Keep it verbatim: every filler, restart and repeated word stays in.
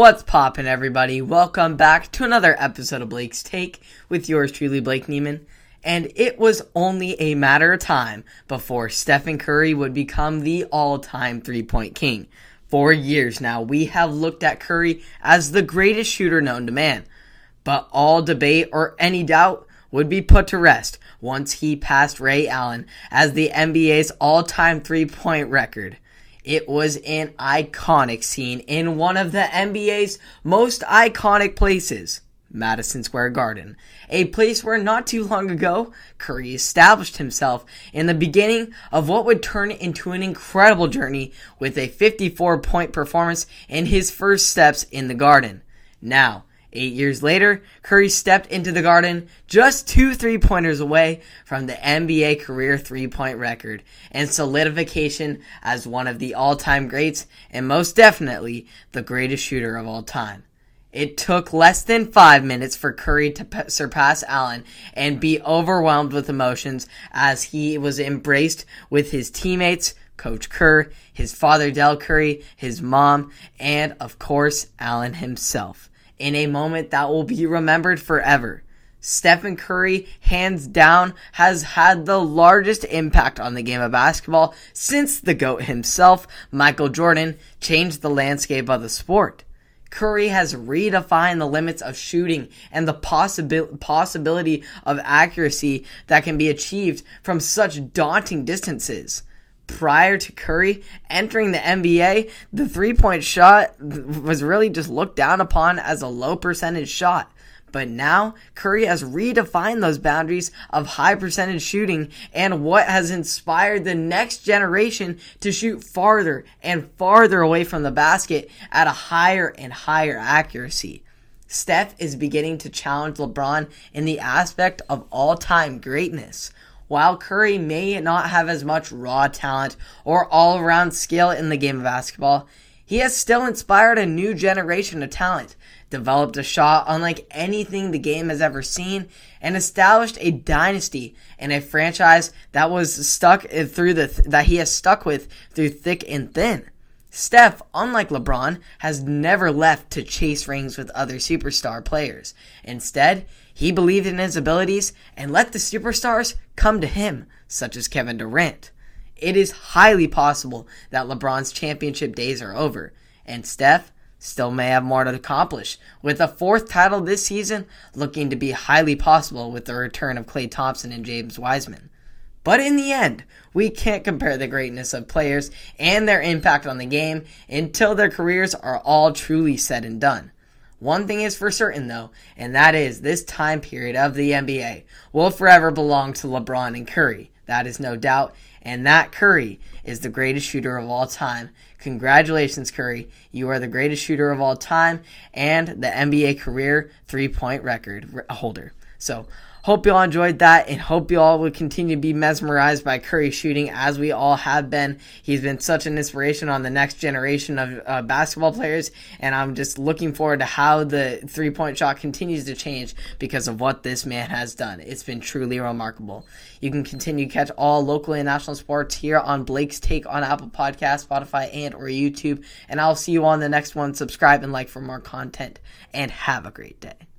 What's poppin', everybody? Welcome back to another episode of Blake's Take with yours truly, Blake Neiman. And it was only a matter of time before Stephen Curry would become the all-time three-point king. For years now, we have looked at Curry as the greatest shooter known to man. But all debate or any doubt would be put to rest once he passed Ray Allen as the N B A's all-time three-point record. It was an iconic scene in one of the N B A's most iconic places, Madison Square Garden, a place where not too long ago, Curry established himself in the beginning of what would turn into an incredible journey with a fifty-four point performance in his first steps in the Garden. Now, eight years later, Curry stepped into the Garden just two three-pointers away from the N B A career three-point record and solidification as one of the all-time greats and most definitely the greatest shooter of all time. It took less than five minutes for Curry to p- surpass Allen and be overwhelmed with emotions as he was embraced with his teammates, Coach Kerr, his father Del Curry, his mom, and of course, Allen himself. In a moment that will be remembered forever. Stephen Curry, hands down, has had the largest impact on the game of basketball since the GOAT himself, Michael Jordan, changed the landscape of the sport. Curry has redefined the limits of shooting and the possibi- possibility of accuracy that can be achieved from such daunting distances. Prior to Curry entering the N B A, the three-point shot was really just looked down upon as a low-percentage shot. But now, Curry has redefined those boundaries of high-percentage shooting and what has inspired the next generation to shoot farther and farther away from the basket at a higher and higher accuracy. Steph is beginning to challenge LeBron in the aspect of all-time greatness. While Curry may not have as much raw talent or all-around skill in the game of basketball, he has still inspired a new generation of talent, developed a shot unlike anything the game has ever seen, and established a dynasty in a franchise that was stuck through the th- that he has stuck with through thick and thin. Steph, unlike LeBron, has never left to chase rings with other superstar players. Instead, he believed in his abilities and let the superstars come to him, such as Kevin Durant. It is highly possible that LeBron's championship days are over, and Steph still may have more to accomplish, with a fourth title this season looking to be highly possible with the return of Klay Thompson and James Wiseman. But in the end, we can't compare the greatness of players and their impact on the game until their careers are all truly said and done. One thing is for certain, though, and that is this time period of the N B A will forever belong to LeBron and Curry. That is no doubt, and that Curry is the greatest shooter of all time. Congratulations, Curry. You are the greatest shooter of all time and the N B A career three-point record holder. So, hope you all enjoyed that, and hope you all will continue to be mesmerized by Curry's shooting as we all have been. He's been such an inspiration on the next generation of uh, basketball players, and I'm just looking forward to how the three-point shot continues to change because of what this man has done. It's been truly remarkable. You can continue to catch all local and national sports here on Blake's Take on Apple Podcasts, Spotify, and or YouTube, and I'll see you on the next one. Subscribe and like for more content, and have a great day.